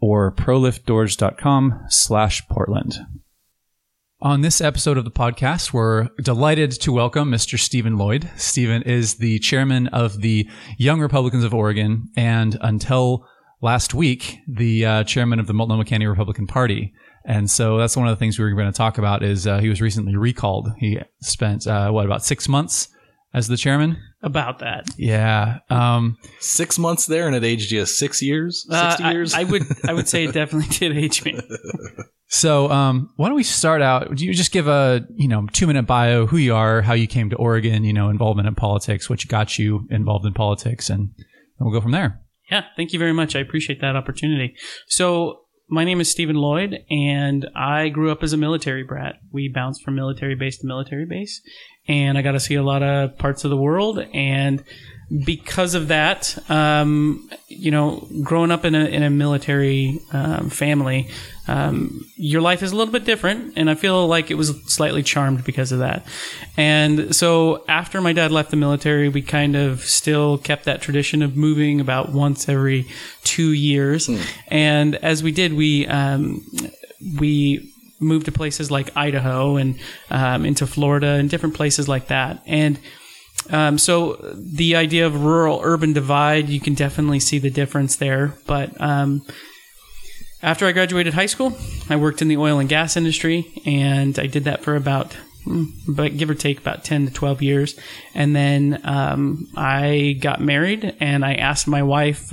or proliftdoors.com/Portland. On this episode of the podcast, we're delighted to welcome Mr. Stephen Lloyd. Stephen is the chairman of the Young Republicans of Oregon and, until last week, the chairman of the Multnomah County Republican Party. And so that's one of the things we were going to talk about is he was recently recalled. He spent, about 6 months as the chairman? About that. Yeah. 6 months there, and it aged you 6 years? 60 years? I would say it definitely did age me. So why don't we start out? Do you just give a 2-minute bio, who you are, how you came to Oregon, involvement in politics, what got you involved in politics, and we'll go from there. Yeah. Thank you very much. I appreciate that opportunity. So my name is Stephen Lloyd, and I grew up as a military brat. We bounced from military base to military base, and I got to see a lot of parts of the world. And because of that, growing up in a military family, your life is a little bit different. And I feel like it was slightly charmed because of that. And so after my dad left the military, we kind of still kept that tradition of moving about once every 2 years. Mm. And as we did, we moved to places like Idaho and into Florida and different places like that. And so the idea of rural-urban divide, you can definitely see the difference there. But after I graduated high school, I worked in the oil and gas industry, and I did that for about 10 to 12 years. And then I got married, and I asked my wife,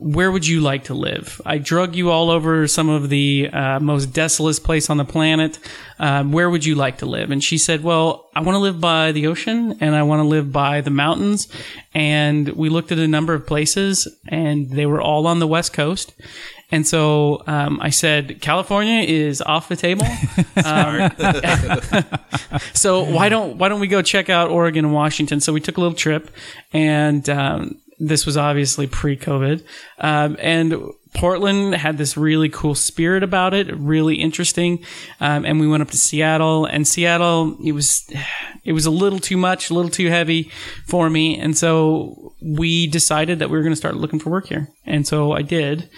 where would you like to live? I drug you all over some of the most desolate place on the planet. Where would you like to live? And she said, well, I want to live by the ocean and I want to live by the mountains. And we looked at a number of places and they were all on the West Coast. And so I said, California is off the table. So why don't we go check out Oregon and Washington? So we took a little trip, and this was obviously pre-COVID, and Portland had this really cool spirit about it, really interesting. And we went up to Seattle, and Seattle, it was a little too much, a little too heavy for me. And so we decided that we were going to start looking for work here. And so I did.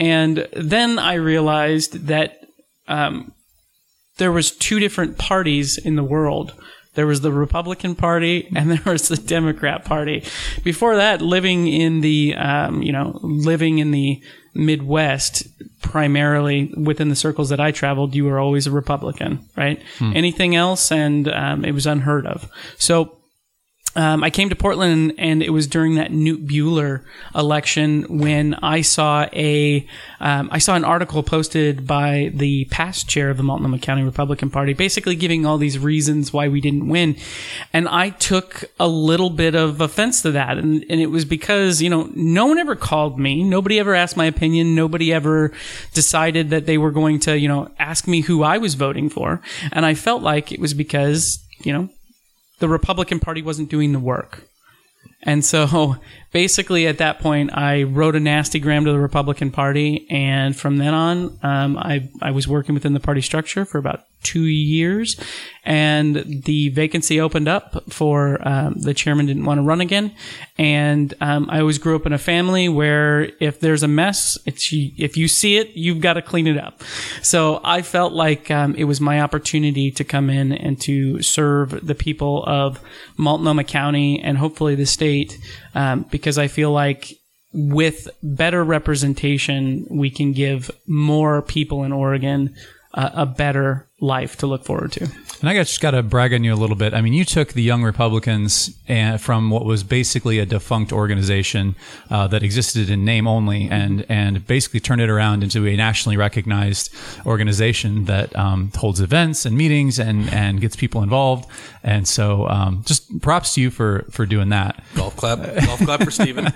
And then I realized that there was two different parties in the world. There was the Republican Party and there was the Democrat Party. Before that, living in the Midwest, primarily within the circles that I traveled, you were always a Republican, right? Hmm. Anything else, and it was unheard of. So I came to Portland, and it was during that Newt Bueller election when I saw an article posted by the past chair of the Multnomah County Republican Party, basically giving all these reasons why we didn't win. And I took a little bit of offense to that. And it was because, no one ever called me. Nobody ever asked my opinion. Nobody ever decided that they were going to, ask me who I was voting for. And I felt like it was because, the Republican Party wasn't doing the work. And so basically at that point, I wrote a nasty gram to the Republican Party. And from then on, I was working within the party structure for about 2 years. And the vacancy opened up for the chairman didn't want to run again. And I always grew up in a family where if there's a mess, if you see it, you've got to clean it up. So I felt like it was my opportunity to come in and to serve the people of Multnomah County and hopefully the state, because I feel like with better representation, we can give more people in Oregon a better life to look forward to. And I just got to brag on you a little bit. I mean, you took the Young Republicans from what was basically a defunct organization that existed in name only and basically turned it around into a nationally recognized organization that holds events and meetings and gets people involved. And so just props to you for doing that. Golf clap. Golf clap for Stephen.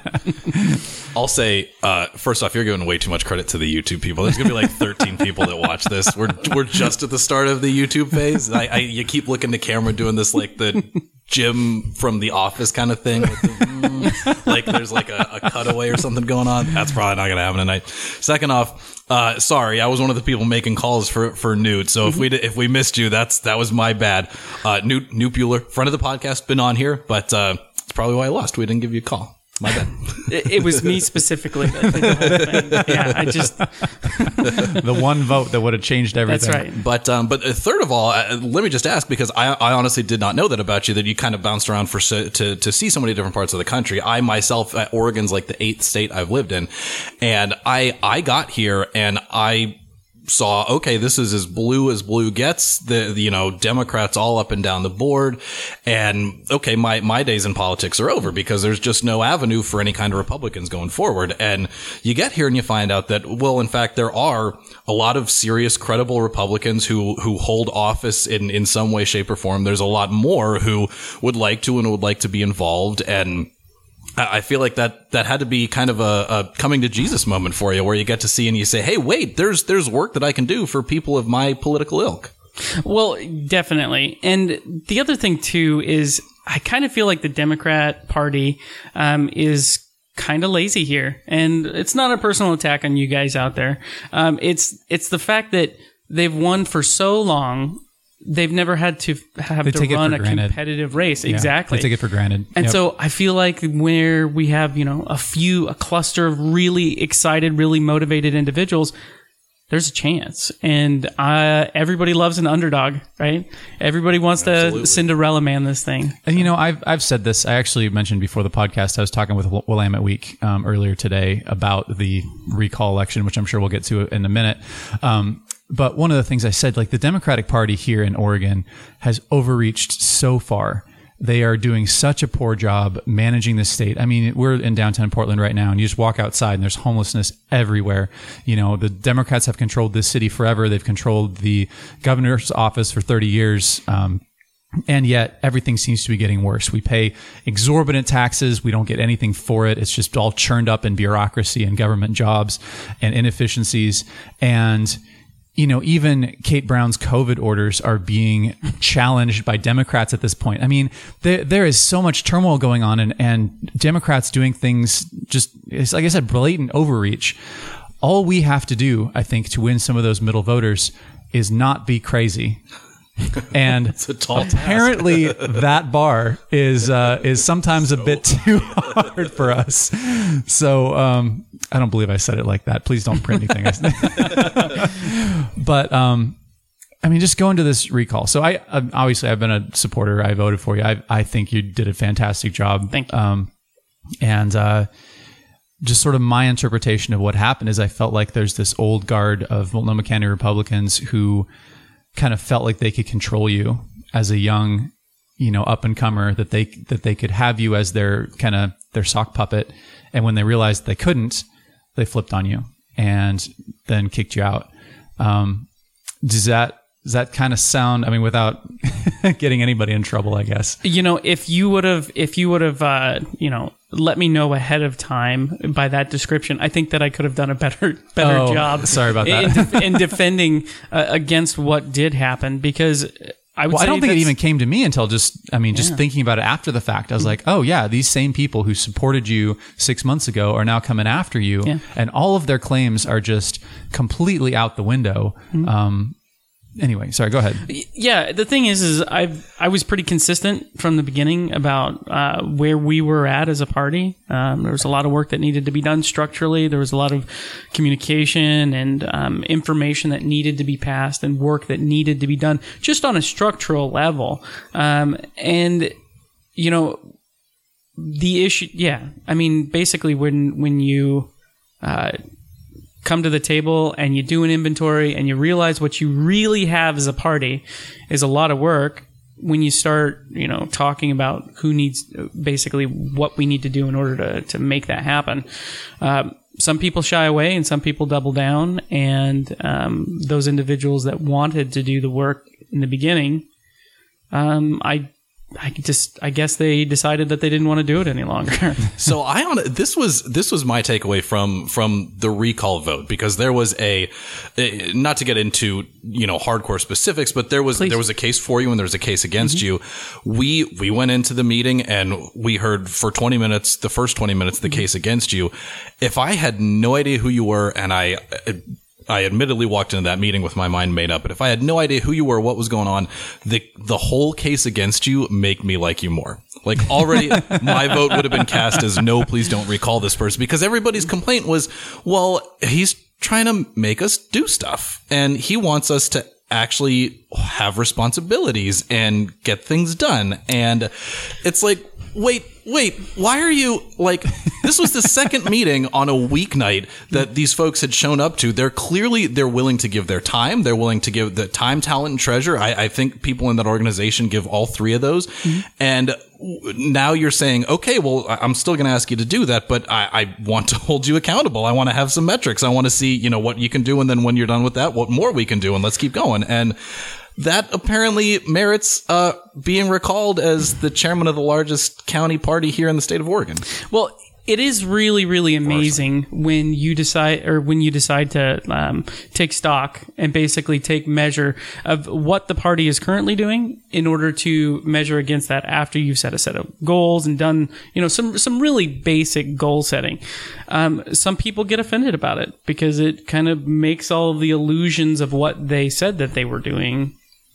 I'll say, first off, you're giving way too much credit to the YouTube people. There's going to be like 13 people that watch this. We're just at the start of the YouTube phase. You keep looking to camera doing this like the Jim from The Office kind of thing. Like there's like a cutaway or something going on. That's probably not going to happen tonight. Second off, sorry, I was one of the people making calls for Newt. So if we missed you, that was my bad. Newt Bueller, friend of the podcast, been on here, but it's probably why I lost. We didn't give you a call. My bad. It was me specifically that did the whole thing. Yeah, I just... the one vote that would have changed everything. That's right. But third of all, let me just ask, because I honestly did not know that about you, that you kind of bounced around to see so many different parts of the country. I myself, Oregon's like the 8th state I've lived in. And I got here and I saw, okay, this is as blue gets, the Democrats all up and down the board. And okay, my days in politics are over because there's just no avenue for any kind of Republicans going forward. And you get here and you find out that, well, in fact, there are a lot of serious, credible Republicans who hold office in some way, shape or form. There's a lot more who would like to and would like to be involved. And I feel like that had to be kind of a coming to Jesus moment for you, where you get to see and you say, hey, wait, there's work that I can do for people of my political ilk. Well, definitely. And the other thing, too, is I kind of feel like the Democrat Party is kind of lazy here. And it's not a personal attack on you guys out there. It's the fact that they've won for so long. They've never had to have to run a competitive race. Yeah, exactly. They take it for granted. And so I feel like where we have, a cluster of really excited, really motivated individuals, there's a chance. And everybody loves an underdog, right? Everybody wants to Cinderella man this thing. And, I've said this. I actually mentioned before the podcast, I was talking with Willamette Week earlier today about the recall election, which I'm sure we'll get to in a minute. But one of the things I said, like the Democratic Party here in Oregon has overreached so far. They are doing such a poor job managing the state. I mean, we're in downtown Portland right now and you just walk outside and there's homelessness everywhere. The Democrats have controlled this city forever. They've controlled the governor's office for 30 years. And yet everything seems to be getting worse. We pay exorbitant taxes. We don't get anything for it. It's just all churned up in bureaucracy and government jobs and inefficiencies. And even Kate Brown's COVID orders are being challenged by Democrats at this point. I mean, there is so much turmoil going on and Democrats doing things just, it's like I said, blatant overreach. All we have to do, I think, to win some of those middle voters is not be crazy. And apparently that bar is sometimes a bit too hard for us. So I don't believe I said it like that. Please don't print anything. But I mean, just go into this recall. So I've been a supporter. I voted for you. I think you did a fantastic job. Thank you. Just sort of my interpretation of what happened is I felt like there's this old guard of Multnomah County Republicans who kind of felt like they could control you as a young, up and comer, that they could have you as their kind of their sock puppet. And when they realized they couldn't, they flipped on you and then kicked you out. Does that kind of sound, I mean, without getting anybody in trouble, I guess. If you would have, let me know ahead of time by that description, I think that I could have done a better job. Sorry about that. in defending against what did happen, because I would say I don't think it even came to me until just thinking about it after the fact. I was like, oh yeah, these same people who supported you 6 months ago are now coming after you. Yeah. And all of their claims are just completely out the window. Mm-hmm. Anyway, sorry, go ahead. Yeah, the thing is I was pretty consistent from the beginning about where we were at as a party. There was a lot of work that needed to be done structurally. There was a lot of communication and information that needed to be passed and work that needed to be done just on a structural level. The issue, basically when you come to the table and you do an inventory and you realize what you really have as a party is a lot of work when you start, you know, talking about who needs, basically what we need to do in order to make that happen. Some people shy away and some people double down, and those individuals that wanted to do the work in the beginning, I guess they decided that they didn't want to do it any longer. So this was my takeaway from the recall vote, because there was a not to get into, you know, hardcore specifics, but there was a case for you and there was a case against mm-hmm. you. We went into the meeting and we heard for 20 minutes, the first 20 minutes, the mm-hmm. case against you. If I had no idea who you were, and I admittedly walked into that meeting with my mind made up, but if I had no idea who you were, what was going on, the whole case against you make me like you more. Like, already my vote would have been cast as no, please don't recall this person, because everybody's complaint was, well, he's trying to make us do stuff and he wants us to actually have responsibilities and get things done. And it's like, wait, why are you, like, this was the second meeting on a weeknight that these folks had shown up to. They're willing to give their time. They're willing to give the time, talent, and treasure. I think people in that organization give all three of those. Mm-hmm. And now you're saying, okay, well, I'm still going to ask you to do that, but I want to hold you accountable. I want to have some metrics. I want to see, you know, what you can do. And then when you're done with that, what more we can do, and let's keep going. And that apparently merits being recalled as the chairman of the largest county party here in the state of Oregon. Well, it is really, really amazing when you decide to take stock and basically take measure of what the party is currently doing in order to measure against that after you've set a set of goals and done, you know, some really basic goal setting. Some people get offended about it because it kind of makes all of the illusions of what they said that they were doing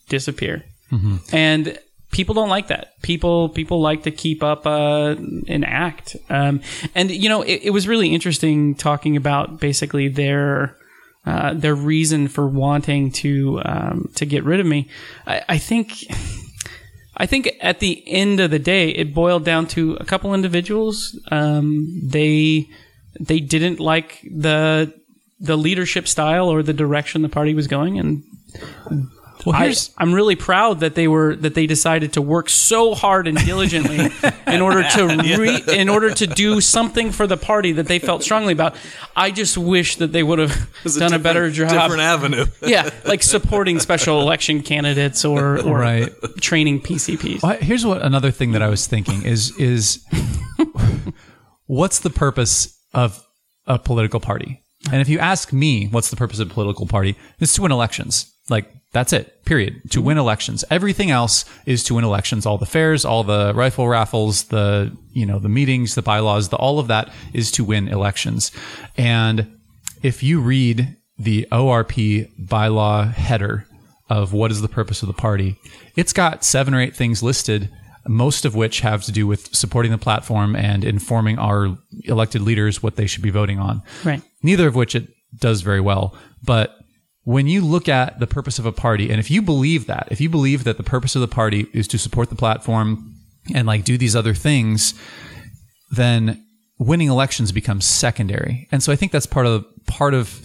disappear. Mm-hmm. And people don't like that. People like to keep up an act. And, you know, it was really interesting talking about basically their reason for wanting to get rid of me. I think at the end of the day, it boiled down to a couple individuals. They didn't like the leadership style or the direction the party was going, and well, I'm really proud that they decided to work so hard and diligently in order to do something for the party that they felt strongly about. I just wish that they would have done a better job, different avenue. Yeah, like supporting special election candidates or right. training PCPs. Well, here's what another thing that I was thinking is what's the purpose of a political party? And if you ask me, what's the purpose of a political party? It's to win elections. Like, that's it, period. To win elections. Everything else is to win elections. All the fairs, all the rifle raffles, the, you know, the meetings, the bylaws, all of that is to win elections. And if you read the ORP bylaw header of what is the purpose of the party, it's got 7 or 8 things listed, most of which have to do with supporting the platform and informing our elected leaders what they should be voting on. Right. Neither of which it does very well, but when you look at the purpose of a party, and if you believe that the purpose of the party is to support the platform and like do these other things, then winning elections becomes secondary. And so I think that's part of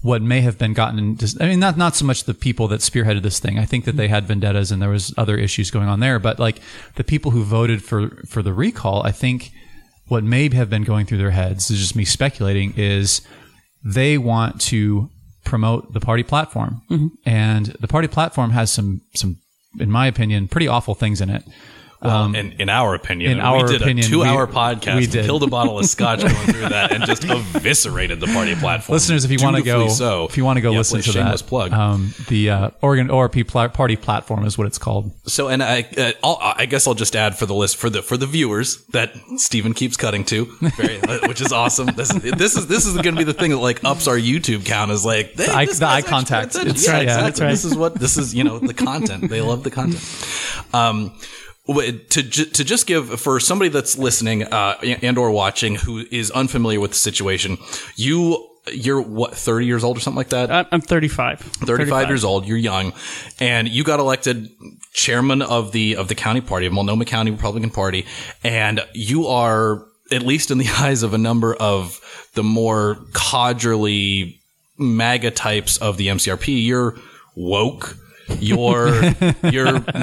what may have been gotten into, I mean, not so much the people that spearheaded this thing. I think that they had vendettas and there was other issues going on there, but like the people who voted for the recall, I think what may have been going through their heads, is just me speculating, is they want to promote the party platform. Mm-hmm. And the party platform has some, in my opinion, pretty awful things in it. In our opinion, we did a 2-hour podcast. We killed a bottle of scotch going through that and just eviscerated the party platform. Listeners, if you want to go listen to that plug, the Oregon ORP party platform is what it's called. So, and I guess I'll just add for the list for the viewers that Stephen keeps cutting to, which is awesome. This is going to be the thing that like ups our YouTube count, is like the eye contact. It's right. Yeah, exactly. That's right. This is you know, the content. They love the content. To just give, for somebody that's listening and or watching who is unfamiliar with the situation, you're what, 30 years old or something like that? I'm 35. 35 years old. You're young, and you got elected chairman of the county party, of Multnomah County Republican Party, and you are, at least in the eyes of a number of the more codgerly MAGA types of the MCRP. You're woke. You're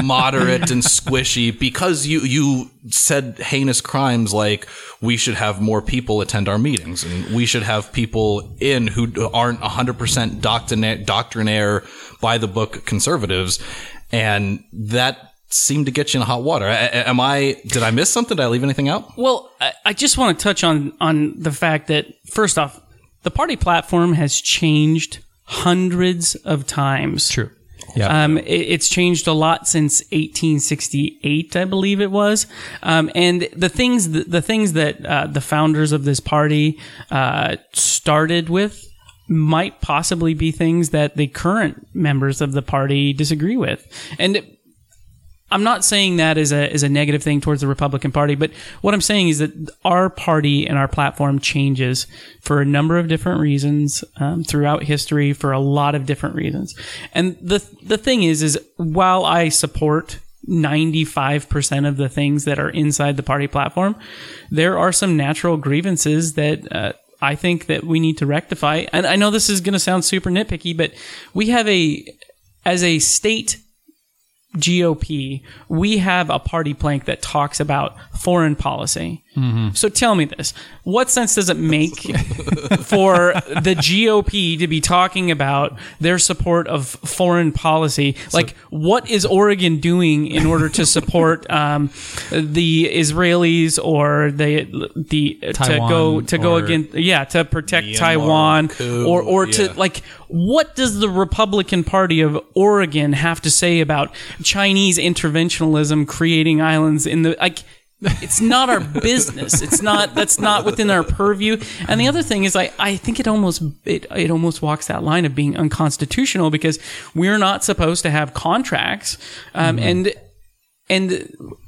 moderate and squishy because you said heinous crimes like we should have more people attend our meetings and we should have people in who aren't 100% doctrinaire by the book conservatives, and that seemed to get you in hot water. Did I miss something? Did I leave anything out? Well, I just want to touch on the fact that, first off, the party platform has changed hundreds of times. True. Yeah. It's changed a lot since 1868, I believe it was. And the things that the founders of this party started with might possibly be things that the current members of the party disagree with. And I'm not saying that as a negative thing towards the Republican Party, but what I'm saying is that our party and our platform changes for a number of different reasons throughout history, for a lot of different reasons. And the thing is while I support 95% of the things that are inside the party platform, there are some natural grievances that I think that we need to rectify. And I know this is going to sound super nitpicky, but we have as a state GOP, we have a party plank that talks about foreign policy. Mm-hmm. So tell me this. What sense does it make for the GOP to be talking about their support of foreign policy? Like, what is Oregon doing in order to support the Israelis or the Taiwan to go against, yeah, to protect Myanmar, Taiwan coup, or yeah. to like, what does the Republican Party of Oregon have to say about Chinese interventionalism creating islands in the like? It's not our business. That's not within our purview. And the other thing is I think it almost walks that line of being unconstitutional because we're not supposed to have contracts, and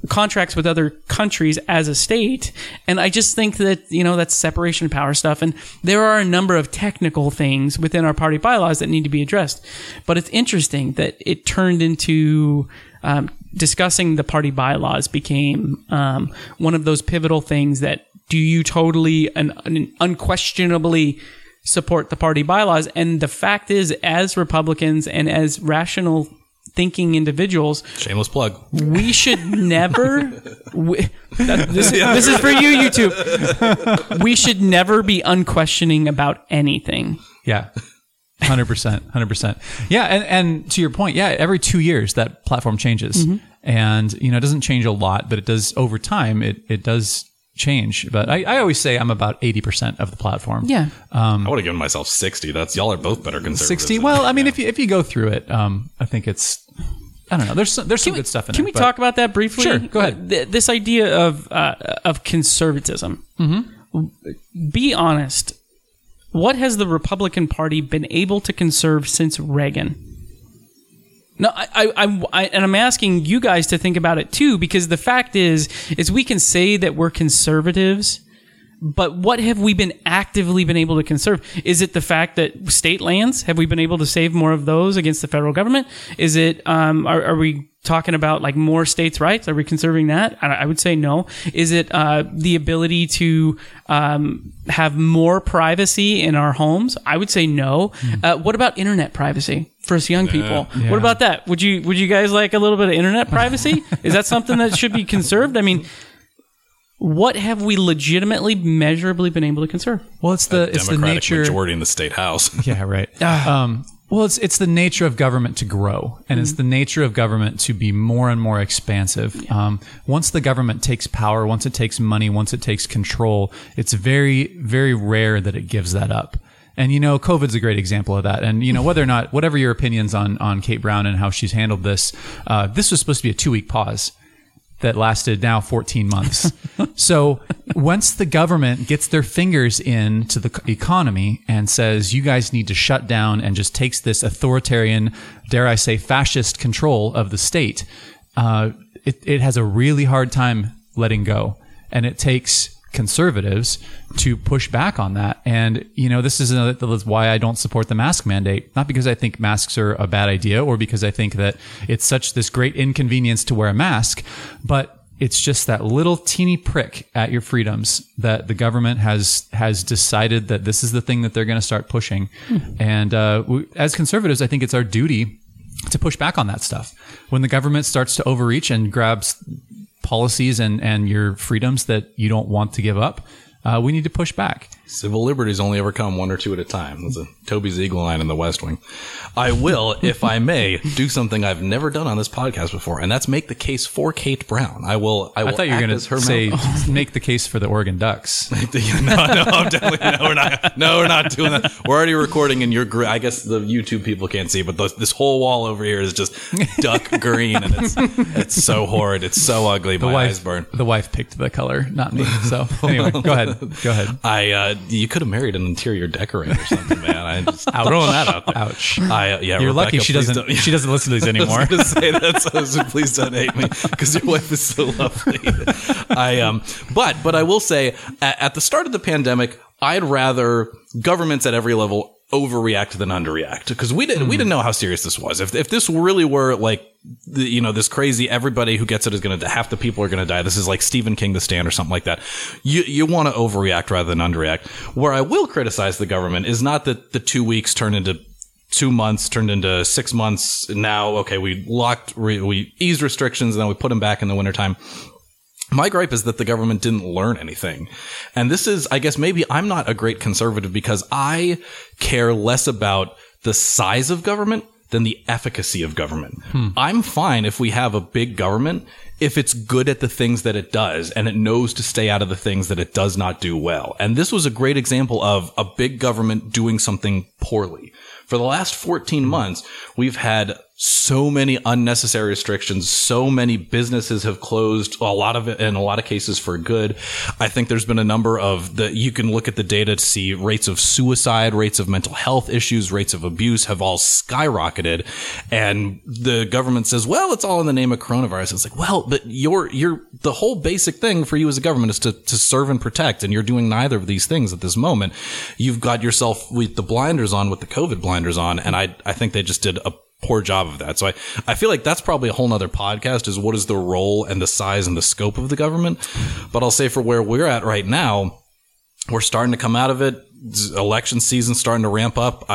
contracts with other countries as a state. And I just think that, you know, that's separation of power stuff. And there are a number of technical things within our party bylaws that need to be addressed. But it's interesting that it turned into, discussing the party bylaws became one of those pivotal things that do you totally and unquestionably support the party bylaws? And the fact is, as Republicans and as rational thinking individuals, shameless plug, we should never this is for you, YouTube. We should never be unquestioning about anything. Yeah. 100%. Yeah. And to your point, yeah, every 2 years that platform changes. Mm-hmm. And, you know, it doesn't change a lot, but it does over time. It does change. But I always say I'm about 80% of the platform. Yeah. I would have given myself 60. That's, y'all are both better conservatives. 60. Well, I mean, if you go through it, I think it's, I don't know. There's some good stuff in it. Can we talk about that briefly? Sure. Go ahead. This idea of conservatism. Mm-hmm. Be honest. What has the Republican Party been able to conserve since Reagan? No, and I'm asking you guys to think about it too, because the fact is we can say that we're conservatives, but what have we been actively been able to conserve? Is it the fact that state lands, have we been able to save more of those against the federal government? Is it, are we talking about like more states' rights? Are we conserving that? I would say no. Is it the ability to have more privacy in our homes? I would say no. Mm. What about internet privacy for us young people? Yeah. What about that? Would you guys like a little bit of internet privacy? Is that something that should be conserved? I mean, what have we legitimately, measurably been able to conserve? Well, it's the nature majority in the state house. Yeah, right. Well, it's the nature of government to grow, and mm-hmm. it's the nature of government to be more and more expansive. Yeah. Once the government takes power, once it takes money, once it takes control, it's very, very rare that it gives that up. And, you know, COVID's a great example of that. And, you know, whether or not, whatever your opinions on Kate Brown and how she's handled this, this was supposed to be a 2-week pause that lasted now 14 months. So once the government gets their fingers into the economy and says, you guys need to shut down, and just takes this authoritarian, dare I say, fascist control of the state, it has a really hard time letting go. And it takes conservatives to push back on that. And, you know, this is why I don't support the mask mandate. Not because I think masks are a bad idea or because I think that it's such this great inconvenience to wear a mask, but It's just that little teeny prick at your freedoms that the government has decided that this is the thing that they're going to start pushing. Mm-hmm. And we, as conservatives, I think it's our duty to push back on that stuff. When the government starts to overreach and grabs policies and your freedoms that you don't want to give up, we need to push back. Civil liberties only ever come one or two at a time. That's a Toby Ziegler line in The West Wing. I will, if I may, do something I've never done on this podcast before, and that's make the case for Kate Brown. I thought you were going to say make the case for the Oregon Ducks. No, we're not doing that. We're already recording, and I guess the YouTube people can't see, but this whole wall over here is just duck green, and it's so horrid. It's so ugly. My eyes burn. The wife picked the color, not me. So anyway, go ahead. You could have married an interior decorator or something, man. I just throwing that out there. Ouch. You're Rebecca, lucky she doesn't listen to these anymore. I was going to say that, so please don't hate me because your wife is so lovely. But I will say at the start of the pandemic, I'd rather governments at every level overreact than underreact, because we didn't know how serious this was. If this really were like, this crazy, everybody who gets it is going to, half the people are going to die. This is like Stephen King, The Stand or something like that. You want to overreact rather than underreact. Where I will criticize the government is not that the 2 weeks turned into 2 months, turned into 6 months. Now, okay, we eased restrictions and then we put them back in the wintertime. My gripe is that the government didn't learn anything. And this is, I guess, maybe I'm not a great conservative because I care less about the size of government than the efficacy of government. I'm fine if we have a big government if it's good at the things that it does and it knows to stay out of the things that it does not do well. And this was a great example of a big government doing something poorly. For the last 14 months, we've had so many unnecessary restrictions. So many businesses have closed, a lot of it in a lot of cases for good. I think there's been a number of you can look at the data to see rates of suicide, rates of mental health issues, rates of abuse have all skyrocketed. And the government says, well, it's all in the name of coronavirus. It's like, well, but the whole basic thing for you as a government is to serve and protect. And you're doing neither of these things at this moment. You've got yourself with the blinders on, with the COVID blinders on. And I think they just did a poor job of that. So I feel like that's probably a whole nother podcast, is what is the role and the size and the scope of the government. But I'll say for where we're at right now, we're starting to come out of it. Election season starting to ramp up.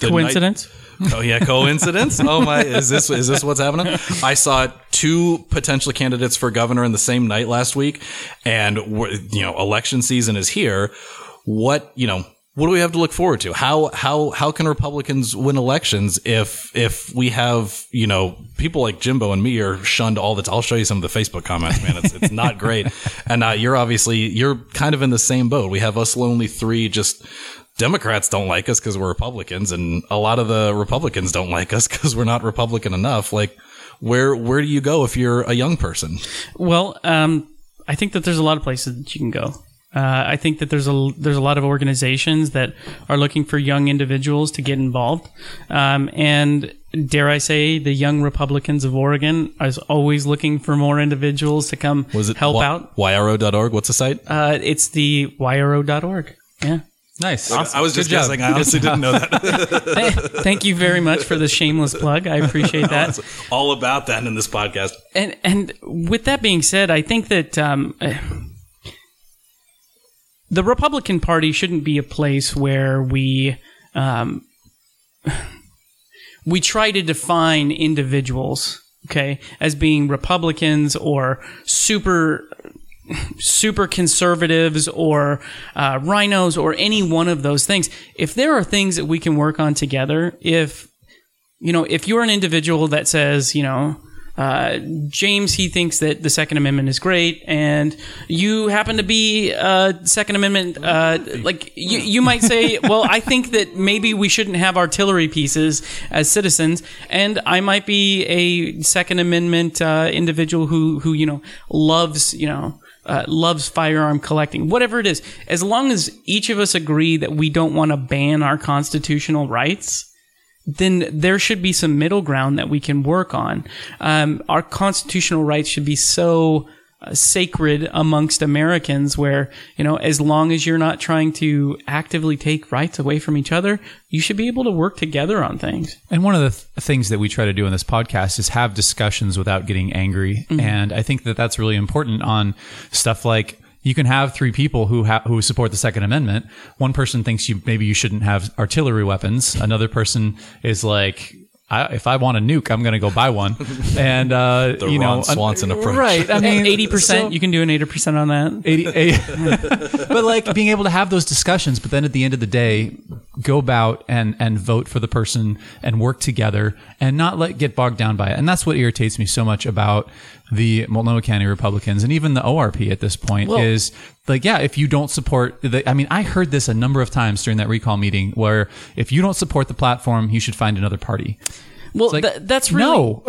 Coincidence? Oh yeah, coincidence. Oh my, is this what's happening? I saw two potential candidates for governor in the same night last week, and election season is here. What do we have to look forward to? How can Republicans win elections if we have, people like Jimbo and me are shunned all the time? I'll show you some of the Facebook comments, man. It's not great. And you're kind of in the same boat. We have us lonely three, just Democrats don't like us because we're Republicans, and a lot of the Republicans don't like us because we're not Republican enough. Like, where do you go if you're a young person? Well, I think that there's a lot of places that you can go. I think that there's a lot of organizations that are looking for young individuals to get involved. And dare I say, the Young Republicans of Oregon is always looking for more individuals to come help out. YRO.org? What's the site? It's the YRO.org. Yeah. Nice. Awesome. I was just guessing. I honestly didn't know that. Thank you very much for the shameless plug. I appreciate that. All about that in this podcast. And with that being said, I think that... the Republican Party shouldn't be a place where we try to define individuals, okay, as being Republicans or super conservatives or rhinos or any one of those things. If there are things that we can work on together, if you're an individual that says, James, he thinks that the Second Amendment is great, and you happen to be Second Amendment, you might say, well, I think that maybe we shouldn't have artillery pieces as citizens, and I might be a Second Amendment individual who loves firearm collecting, whatever it is. As long as each of us agree that we don't want to ban our constitutional rights, then there should be some middle ground that we can work on. Our constitutional rights should be so sacred amongst Americans, where, you know, as long as you're not trying to actively take rights away from each other, you should be able to work together on things. And one of the things that we try to do in this podcast is have discussions without getting angry. Mm-hmm. And I think that that's really important on stuff like, you can have three people who support the Second Amendment. One person thinks maybe you shouldn't have artillery weapons. Another person is like, if I want a nuke, I'm going to go buy one. And, the you Ron know, Swanson approach. Right. I mean, 80%, so, you can do an 80% on that. But like being able to have those discussions, but then at the end of the day, go about and vote for the person and work together and not get bogged down by it. And that's what irritates me so much about the Multnomah County Republicans and even the ORP at this point is like, yeah, if you don't support I heard this a number of times during that recall meeting where if you don't support the platform, you should find another party. Well, like, that's really no.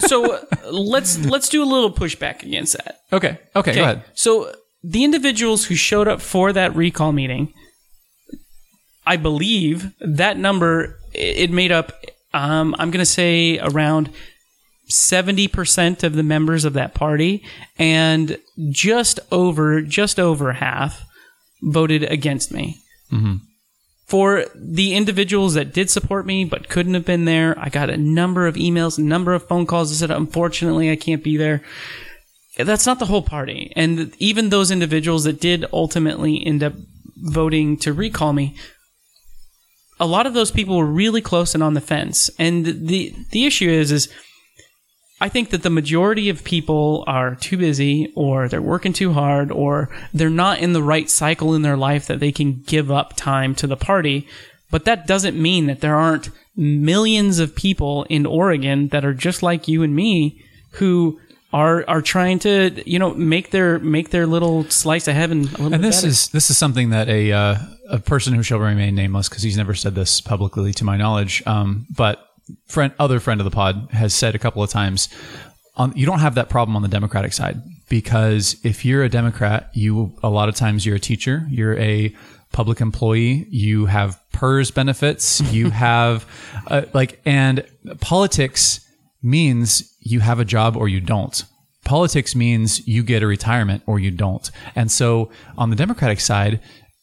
So let's do a little pushback against that. Okay, go ahead. So the individuals who showed up for that recall meeting, I believe that number, it made up, I'm going to say around 70% of the members of that party, and just over half voted against me. Mm-hmm. For the individuals that did support me but couldn't have been there, I got a number of emails, a number of phone calls that said, unfortunately, I can't be there. That's not the whole party. And even those individuals that did ultimately end up voting to recall me, a lot of those people were really close and on the fence. And the issue is I think that the majority of people are too busy, or they're working too hard, or they're not in the right cycle in their life that they can give up time to the party. But that doesn't mean that there aren't millions of people in Oregon that are just like you and me who are trying to, you know, make their little slice of heaven a little bit better. And this is something that a person who shall remain nameless, because he's never said this publicly to my knowledge, but other friend of the pod has said a couple of times, you don't have that problem on the Democratic side, because if you're a Democrat, a lot of times you're a teacher, you're a public employee, you have PERS benefits, you have and politics means you have a job or you don't. Politics means you get a retirement or you don't. And so on the Democratic side,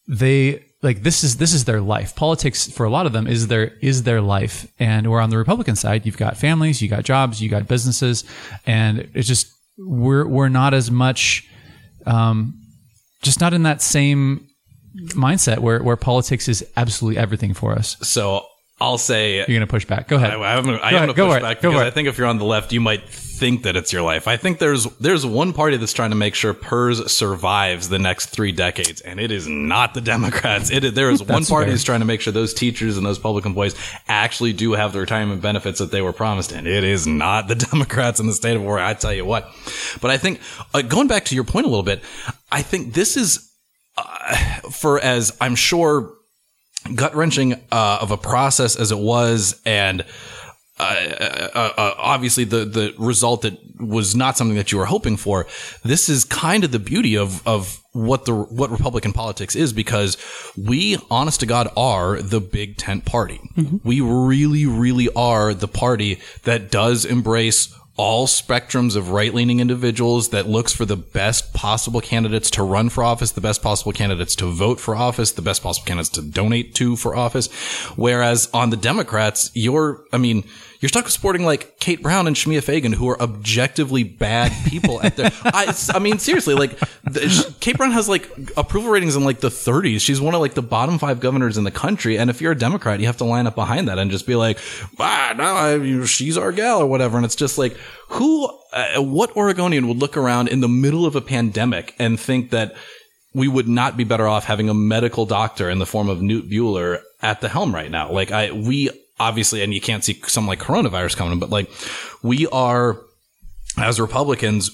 they this is their life. Politics for a lot of them is their life. And we're on the Republican side, you've got families, you got jobs, you got businesses, and it's just we're not as much, just not in that same mindset where politics is absolutely everything for us. So I'll say you're going to push back. Go ahead. I am going to push back because I think if you're on the left, you might think that it's your life. I think there's one party that's trying to make sure PERS survives the next 3 decades, and it is not the Democrats. There is one party that's trying to make sure those teachers and those public employees actually do have the retirement benefits that they were promised, and it is not the Democrats in the state of Oregon. I tell you what. But I think going back to your point a little bit, I think this is for as I'm sure gut-wrenching of a process as it was, and obviously the result that was not something that you were hoping for. This is kind of the beauty of what Republican politics is, because we, honest to God, are the big tent party. Mm-hmm. We really, really are the party that does embrace all spectrums of right-leaning individuals, that looks for the best possible candidates to run for office, the best possible candidates to vote for office, the best possible candidates to donate to for office. Whereas on the Democrats, you're stuck with supporting like Kate Brown and Shemia Fagan, who are objectively bad people at their. Seriously, like Kate Brown has like approval ratings in like the 30s. She's one of like the bottom 5 governors in the country. And if you're a Democrat, you have to line up behind that and just be like, she's our gal or whatever. And it's just like, what Oregonian would look around in the middle of a pandemic and think that we would not be better off having a medical doctor in the form of Newt Bueller at the helm right now? Like we obviously, and you can't see something like coronavirus coming, but like we are, as Republicans,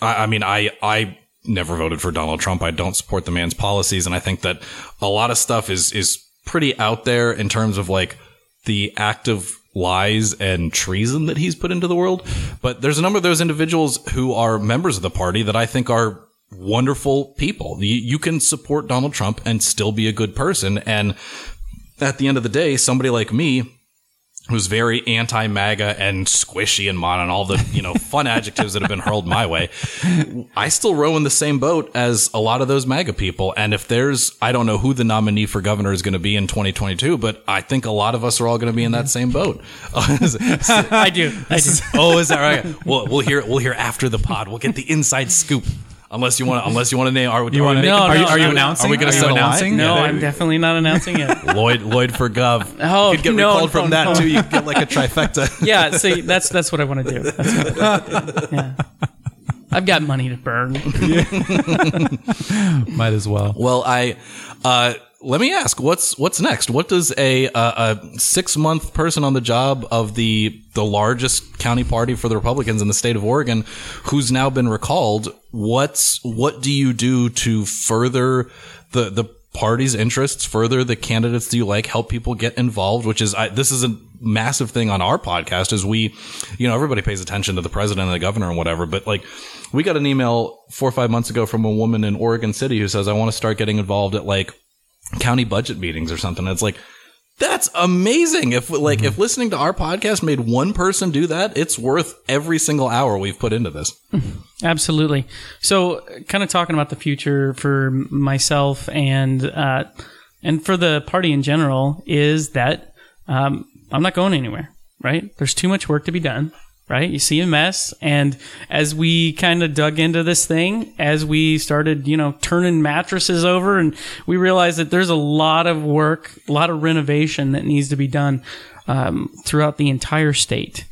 I never voted for Donald Trump. I don't support the man's policies. And I think that a lot of stuff is pretty out there in terms of like the active lies and treason that he's put into the world. But there's a number of those individuals who are members of the party that I think are wonderful people. You can support Donald Trump and still be a good person. And at the end of the day, somebody like me who's very anti-MAGA and squishy and mon and all the, you know, fun adjectives that have been hurled my way, I still row in the same boat as a lot of those MAGA people. And if there's, I don't know who the nominee for governor is going to be in 2022, but I think a lot of us are all going to be in that same boat. I do. Oh, is that right? We'll hear after the pod. We'll get the inside scoop. Unless you want to name, are you announcing? Are we going to set a line? No, yeah, I'm definitely not announcing it. Lloyd for gov. Oh, you could get recalled from that too. You could get like a trifecta. Yeah, see, that's what I want to do. Yeah. I've got money to burn. Might as well. Well, I let me ask, what's next? What does a 6-month person on the job of the largest county party for the Republicans in the state of Oregon, who's now been recalled? What do you do to further the party's interests, further the candidates do you like, help people get involved, which is, this is a massive thing on our podcast as we, you know, everybody pays attention to the president and the governor and whatever, but like we got an email 4 or 5 months ago from a woman in Oregon City who says, I want to start getting involved at like county budget meetings or something. And it's like, that's amazing. If listening to our podcast made one person do that, it's worth every single hour we've put into this. Absolutely. So kind of talking about the future for myself and for the party in general is that I'm not going anywhere, right? There's too much work to be done, right? You see a mess. And as we kind of dug into this thing, as we started, you know, turning mattresses over, and we realized that there's a lot of work, a lot of renovation that needs to be done throughout the entire state,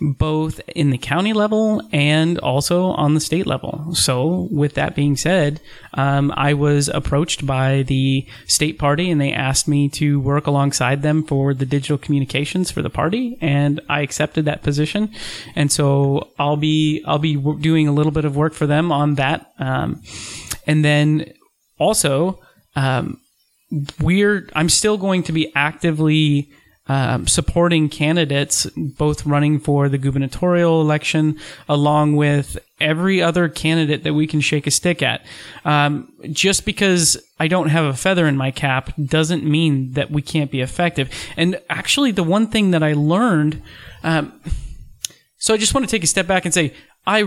both in the county level and also on the state level. So with that being said, I was approached by the state party and they asked me to work alongside them for the digital communications for the party. And I accepted that position. And so I'll be doing a little bit of work for them on that. And then also, I'm still going to be actively supporting candidates, both running for the gubernatorial election, along with every other candidate that we can shake a stick at. Just because I don't have a feather in my cap doesn't mean that we can't be effective. And actually, the one thing that I learned, so I just want to take a step back and say, I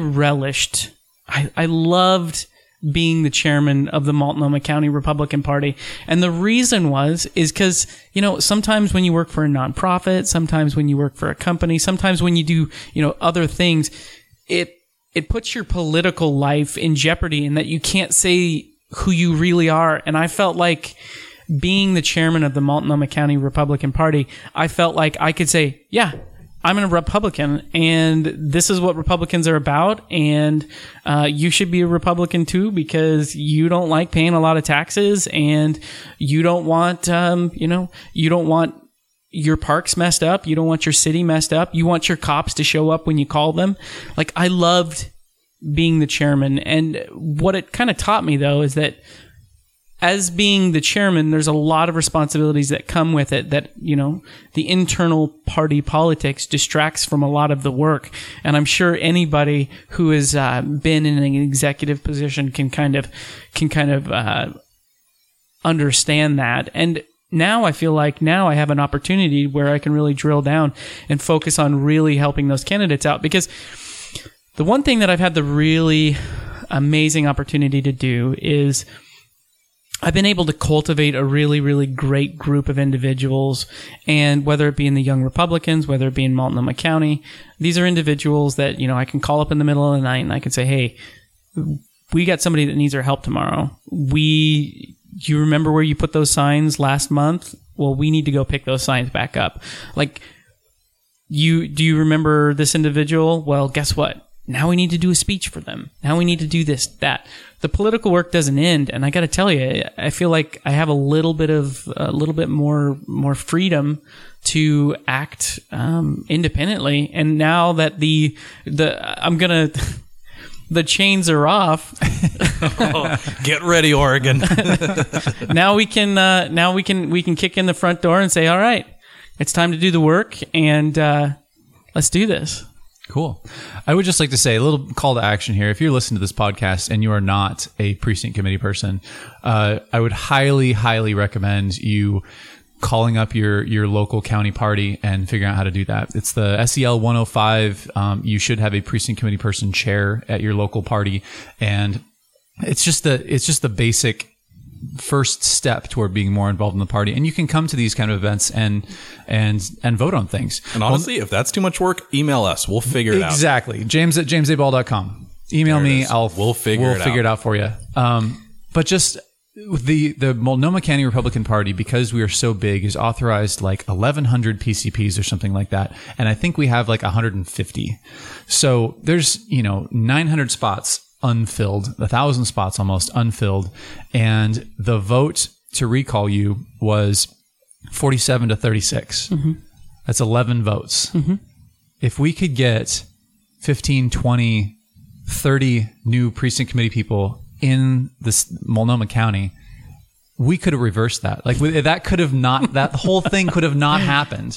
loved being the chairman of the Multnomah County Republican Party. And the reason is because, you know, sometimes when you work for a nonprofit, sometimes when you work for a company, sometimes when you do, you know, other things, it puts your political life in jeopardy in that you can't say who you really are. And I felt like being the chairman of the Multnomah County Republican Party, I felt like I could say, yeah, I'm a Republican, and this is what Republicans are about, and you should be a Republican too because you don't like paying a lot of taxes, and you don't want, you don't want your parks messed up, you don't want your city messed up, you want your cops to show up when you call them. Like, I loved being the chairman, and what it kind of taught me though is that as being the chairman, there's a lot of responsibilities that come with it that, you know, the internal party politics distracts from a lot of the work. And I'm sure anybody who has been in an executive position can kind of understand that. And now I feel like I have an opportunity where I can really drill down and focus on really helping those candidates out. Because the one thing that I've had the really amazing opportunity to do is I've been able to cultivate a really, really great group of individuals, and whether it be in the Young Republicans, whether it be in Multnomah County, these are individuals that, you know, I can call up in the middle of the night and I can say, hey, we got somebody that needs our help tomorrow. You remember where you put those signs last month? Well, we need to go pick those signs back up. Like, do you remember this individual? Well, guess what? Now we need to do a speech for them. Now we need to do this, that. The political work doesn't end, and I got to tell you, I feel like I have a little bit more freedom to act independently. And now that the chains are off, get ready, Oregon. Now we can kick in the front door and say, all right, it's time to do the work, and let's do this. Cool. I would just like to say a little call to action here. If you're listening to this podcast and you are not a precinct committee person, I would highly, highly recommend you calling up your local county party and figuring out how to do that. It's the SEL 105. You should have a precinct committee person chair at your local party. And it's just the basic first step toward being more involved in the party. And you can come to these kind of events and vote on things. And honestly, if that's too much work, email us. We'll figure it out. Exactly. James at jamesaball.com. Email me. We'll figure it out for you. But just the Multnomah County Republican Party, because we are so big, is authorized like 1,100 PCPs or something like that. And I think we have like 150. So there's, 900 spots unfilled, 1,000 spots almost unfilled. And the vote to recall you was 47 to 36. Mm-hmm. That's 11 votes. Mm-hmm. If we could get 15, 20, 30 new precinct committee people in this Multnomah County, we could have reversed that. Like that whole thing could have not happened.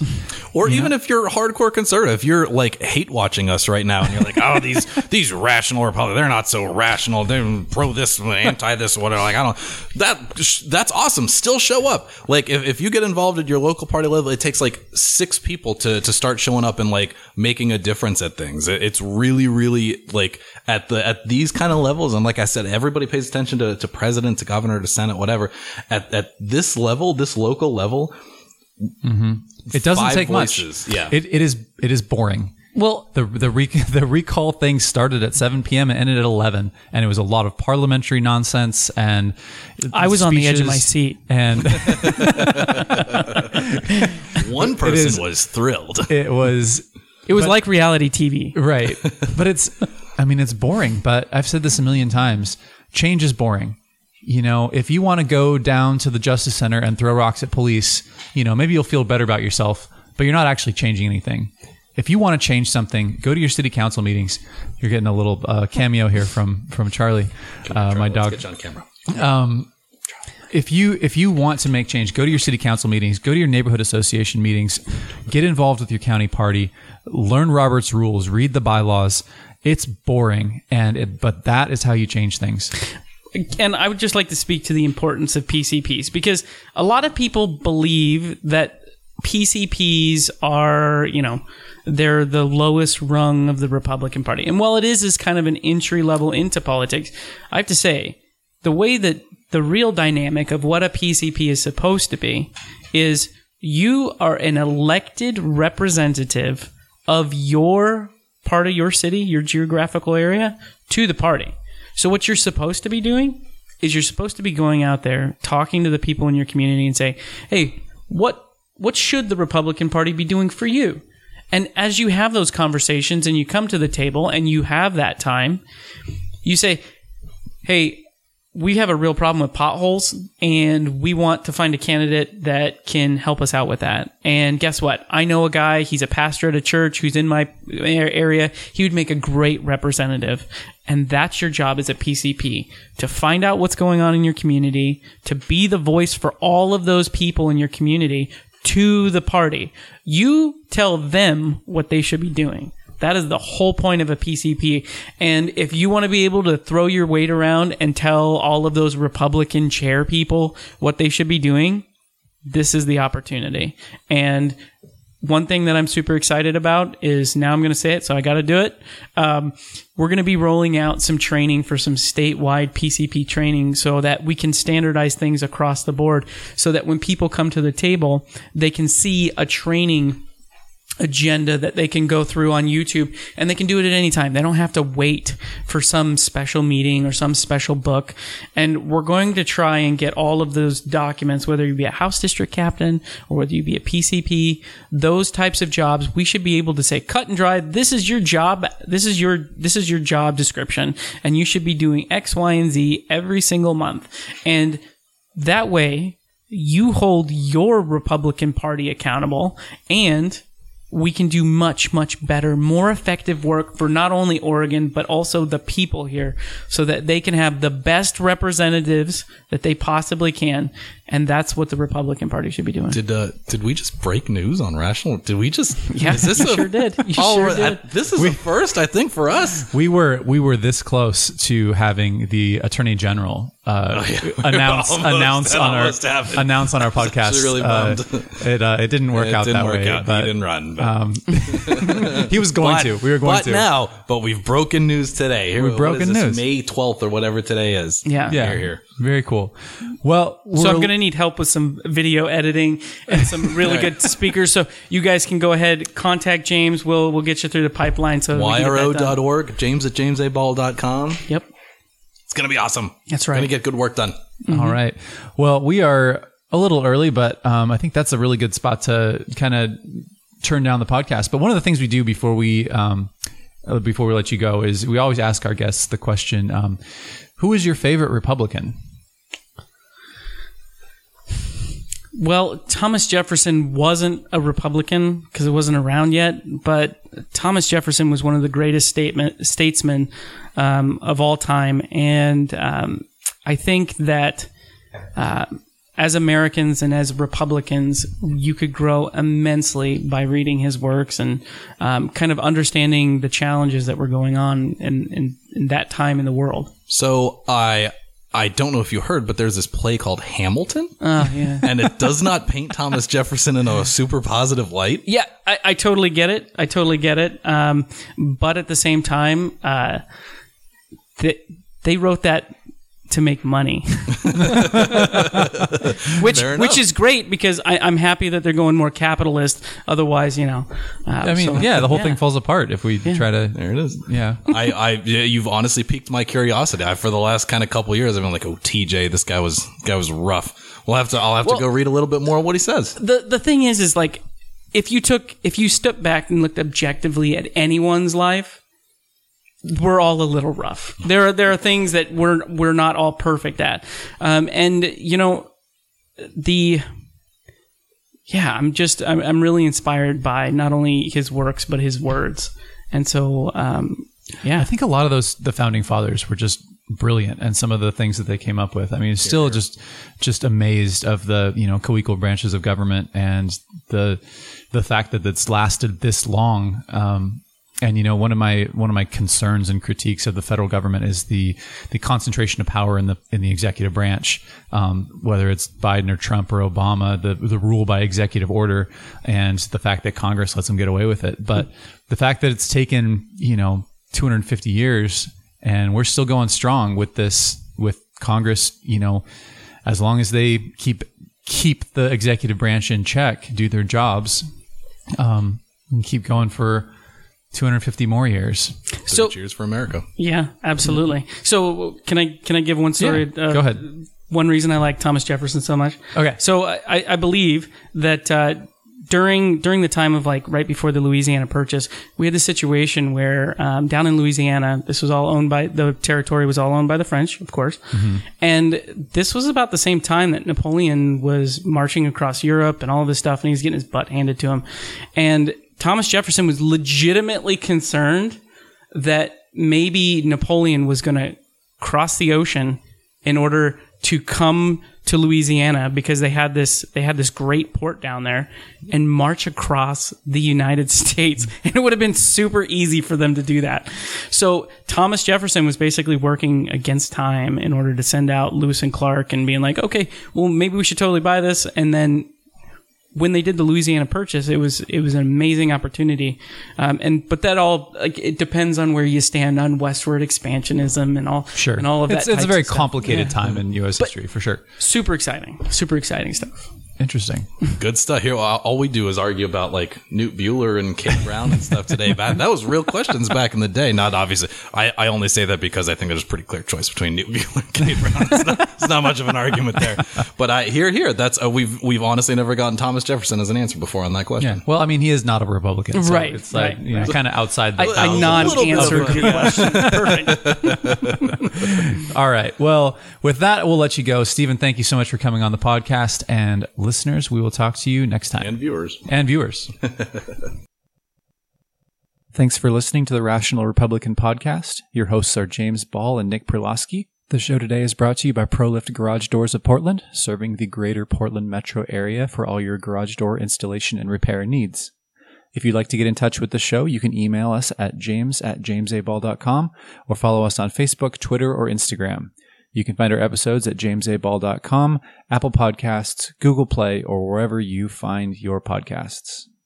Or even if you're hardcore conservative, you're like hate watching us right now. And you're like, oh, these rational Republicans, they're not so rational. They're pro this, anti this, whatever. Like, I don't know. That's awesome. Still show up. Like if you get involved at your local party level, it takes like 6 people to start showing up and like making a difference at things. It's really, really like at these kind of levels. And like I said, everybody pays attention to president, to governor, to Senate, whatever. At this level, this local level, mm-hmm. It doesn't take much. Yeah, it is boring. Well, the recall thing started at 7 p.m. and ended at 11, and it was a lot of parliamentary nonsense. And I was on the edge of my seat. And one person was thrilled. It was like reality TV, right? But it's boring. But I've said this a million times: change is boring. If you want to go down to the Justice Center and throw rocks at police, maybe you'll feel better about yourself, but you're not actually changing anything. If you want to change something, go to your city council meetings. You're getting a little cameo here from Charlie, my dog. Let's get you on camera. If you want to make change, go to your city council meetings, go to your neighborhood association meetings, get involved with your county party, learn Robert's rules, read the bylaws. It's boring, but that is how you change things. And I would just like to speak to the importance of PCPs, because a lot of people believe that PCPs are, they're the lowest rung of the Republican Party. And while it is kind of an entry level into politics, I have to say the way that the real dynamic of what a PCP is supposed to be is you are an elected representative of your part of your city, your geographical area, to the party. So what you're supposed to be doing is you're supposed to be going out there, talking to the people in your community and say, hey, what should the Republican Party be doing for you? And as you have those conversations and you come to the table and you have that time, you say, hey, we have a real problem with potholes and we want to find a candidate that can help us out with that. And guess what? I know a guy, he's a pastor at a church who's in my area. He would make a great representative. And that's your job as a PCP, to find out what's going on in your community, to be the voice for all of those people in your community to the party. You tell them what they should be doing. That is the whole point of a PCP. And if you want to be able to throw your weight around and tell all of those Republican chair people what they should be doing, this is the opportunity. And one thing that I'm super excited about is, now I'm going to say it, so I got to do it. We're going to be rolling out some training for some statewide PCP training so that we can standardize things across the board, so that when people come to the table, they can see a training agenda that they can go through on YouTube, and they can do it at any time. They don't have to wait for some special meeting or some special book. And we're going to try and get all of those documents, whether you be a House district captain or whether you be a PCP, those types of jobs, we should be able to say cut and dry, this is your job, this is your job description, and you should be doing X, Y, and Z every single month. And that way you hold your Republican Party accountable, and we can do much, much better, more effective work for not only Oregon, but also the people here, so that they can have the best representatives that they possibly can. And that's what the Republican Party should be doing. Did we just break news on rational? Did we just? Yeah, is this you a, sure did. You all sure did. This is the first, I think, for us. We were this close to having the Attorney General announce on our podcast. Really it didn't work out that way. He didn't run. But. He was going to. We were going to. But we've broken news today. Here, we've broken news. May 12th or whatever today is. Yeah. Here. Very cool. Well, so I'm going to need help with some video editing and some really good speakers. So you guys can go ahead, contact James. We'll get you through the pipeline. So YRO.org, James@JamesABall.com. Yep. It's going to be awesome. That's right. Going to get good work done. Mm-hmm. All right. Well, we are a little early, but I think that's a really good spot to kind of turn down the podcast. But one of the things we do before we let you go is we always ask our guests the question, who is your favorite Republican? Well, Thomas Jefferson wasn't a Republican because it wasn't around yet, but Thomas Jefferson was one of the greatest statesmen of all time. And I think that as Americans and as Republicans, you could grow immensely by reading his works and kind of understanding the challenges that were going on in that time in the world. So I don't know if you heard, but there's this play called Hamilton. Oh, yeah. And it does not paint Thomas Jefferson in a super positive light. Yeah, I totally get it. But at the same time, they wrote that to make money, which is great because I'm happy that they're going more capitalist. Otherwise, the whole thing falls apart if we try to. There it is. Yeah, you've honestly piqued my curiosity. For the last kind of couple of years, I've been like, oh, TJ, this guy was rough. I'll have to go read a little bit more of what he says. The thing is like if you stepped back and looked objectively at anyone's life, we're all a little rough. There are things that we're not all perfect at, and I'm really inspired by not only his works but his words, and so I think a lot of the founding fathers were just brilliant, and some of the things that they came up with. I mean, still just amazed of the co-equal branches of government and the fact that it's lasted this long. And one of my concerns and critiques of the federal government is the concentration of power in the executive branch, whether it's Biden or Trump or Obama, the rule by executive order, and the fact that Congress lets them get away with it. But the fact that it's taken 250 years and we're still going strong with Congress, as long as they keep the executive branch in check, do their jobs, and keep going for 250 more years. So cheers for America. Yeah, absolutely. So can I give one story? Yeah, go ahead. One reason I like Thomas Jefferson so much. Okay. So I believe that during the time of right before the Louisiana Purchase, we had this situation where down in Louisiana, the territory was all owned by the French, of course. Mm-hmm. And this was about the same time that Napoleon was marching across Europe and all of this stuff, and he was getting his butt handed to him. And Thomas Jefferson was legitimately concerned that maybe Napoleon was going to cross the ocean in order to come to Louisiana because they had this great port down there and march across the United States. And it would have been super easy for them to do that. So Thomas Jefferson was basically working against time in order to send out Lewis and Clark and being like, okay, well, maybe we should totally buy this. And then when they did the Louisiana Purchase, it was an amazing opportunity, but that all it depends on where you stand on westward expansionism and all. Sure. And all of that. It's a very complicated time in U.S. history for sure. Super exciting stuff. Interesting, good stuff. Here, all we do is argue about Newt Bueller and Kate Brown and stuff today. But that was real questions back in the day. Not obviously. I only say that because I think there's a pretty clear choice between Newt Bueller and Kate Brown. It's not much of an argument there. But here. That's we've honestly never gotten Thomas Jefferson as an answer before on that question. Yeah. Well, I mean, he is not a Republican, so right? It's like right. Kind of outside the I non-answered question. Perfect. All right. Well, with that, we'll let you go, Stephen. Thank you so much for coming on the podcast and listeners. We will talk to you next time. And viewers. Thanks for listening to the Rational Republican Podcast. Your hosts are James Ball and Nick Verlasky. The show today is brought to you by ProLift Garage Doors of Portland, serving the greater Portland metro area for all your garage door installation and repair needs. If you'd like to get in touch with the show, you can email us at james@jamesaball.com or follow us on Facebook, Twitter, or Instagram. You can find our episodes at jamesaball.com, Apple Podcasts, Google Play, or wherever you find your podcasts.